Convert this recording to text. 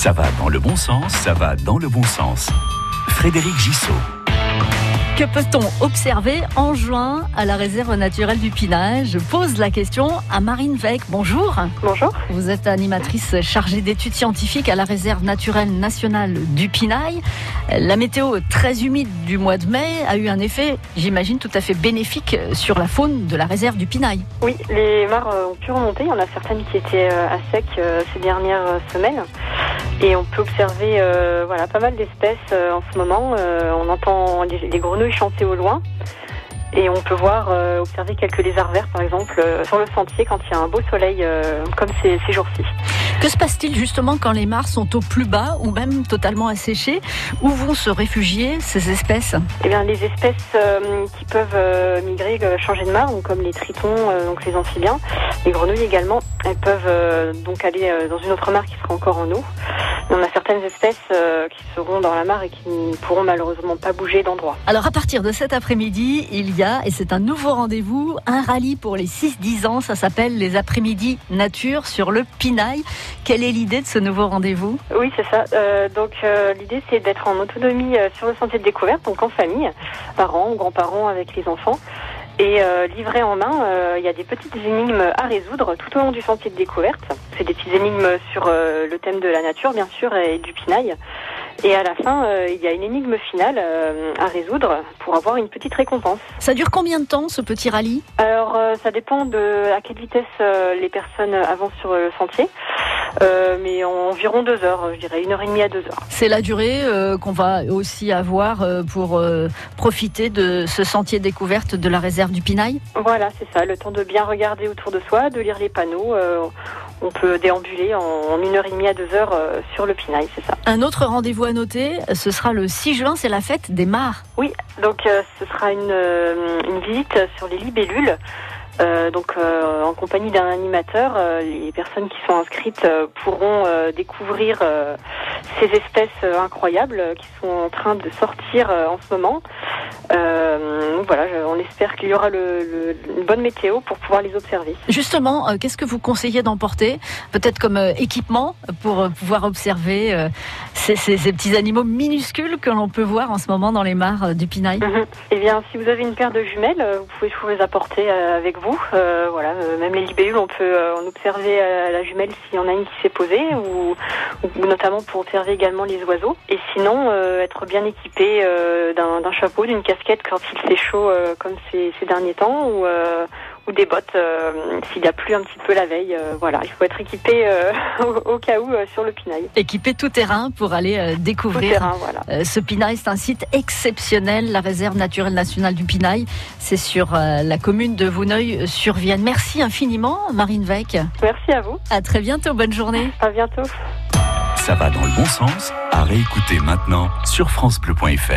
Ça va dans le bon sens, ça va dans le bon sens. Frédéric Gissot. Que peut-on observer en juin à la Réserve Naturelle du Pinail? Je pose la question à Marine Veig. Bonjour. Bonjour. Vous êtes animatrice chargée d'études scientifiques à la Réserve Naturelle Nationale du Pinail. La météo très humide du mois de mai a eu un effet, j'imagine, tout à fait bénéfique sur la faune de la Réserve du Pinail. Oui, les mares ont pu remonter. Il y en a certaines qui étaient à sec ces dernières semaines. Et on peut observer pas mal d'espèces en ce moment. On entend les grenouilles chanter au loin. Et on peut observer quelques lézards verts, par exemple, sur le sentier quand il y a un beau soleil, comme ces jours-ci. Que se passe-t-il justement quand les mares sont au plus bas ou même totalement asséchées? Où vont se réfugier ces espèces? Eh bien, les espèces qui peuvent migrer, changer de mare, donc comme les tritons, donc les amphibiens, les grenouilles également, elles peuvent donc aller dans une autre mare qui sera encore en eau. On a certaines espèces qui seront dans la mare et qui ne pourront malheureusement pas bouger d'endroit. Alors à partir de cet après-midi, il y a, et c'est un nouveau rendez-vous, un rallye pour les 6-10 ans. Ça s'appelle les après-midi nature sur le Pinail. Quelle est l'idée de ce nouveau rendez-vous? Oui, c'est ça. L'idée, c'est d'être en autonomie sur le sentier de découverte, donc en famille, parents ou grands-parents avec les enfants. Et livré en main, il y a des petites énigmes à résoudre tout au long du sentier de découverte. C'est des petites énigmes sur le thème de la nature, bien sûr, et du Pinail. Et à la fin, il y a une énigme finale à résoudre pour avoir une petite récompense. Ça dure combien de temps, ce petit rallye? Alors, ça dépend de à quelle vitesse les personnes avancent sur le sentier. Mais environ 2 heures, je dirais 1h30 à 2 heures. C'est la durée qu'on va aussi avoir pour profiter de ce sentier découverte de la Réserve du Pinail. Voilà, c'est ça, le temps de bien regarder autour de soi, de lire les panneaux. On peut déambuler en 1h30 à 2 heures sur le Pinail, c'est ça. Un autre rendez-vous à noter, ce sera le 6 juin, c'est la fête des mares. Oui, donc ce sera une visite sur les libellules. En compagnie d'un animateur, les personnes qui sont inscrites pourront découvrir ces espèces incroyables qui sont en train de sortir en ce moment. On espère qu'il y aura une bonne météo pour pouvoir les observer. Justement, qu'est-ce que vous conseillez d'emporter, peut-être comme équipement, pour pouvoir observer ces petits animaux minuscules que l'on peut voir en ce moment dans les mares du Pinail? Eh bien, si vous avez une paire de jumelles, vous pouvez toujours les apporter avec vous. Même les libellules, on peut en observer la jumelle s'il y en a une qui s'est posée, ou notamment pour observer également les oiseaux. Et sinon, être bien équipé d'un chapeau, d'une casquette quand il fait chaud comme ces derniers temps, ou des bottes s'il a plu un petit peu la veille. Il faut être équipé au cas où sur le Pinail. Équipé tout terrain pour aller découvrir tout terrain, ce Pinail. C'est un site exceptionnel, la Réserve Naturelle Nationale du Pinail. C'est sur la commune de Vouneuil-sur-Vienne. Merci infiniment, Marine Veig. Merci à vous. À très bientôt, bonne journée. À bientôt. Ça va dans le bon sens, à réécouter maintenant sur francebleu.fr.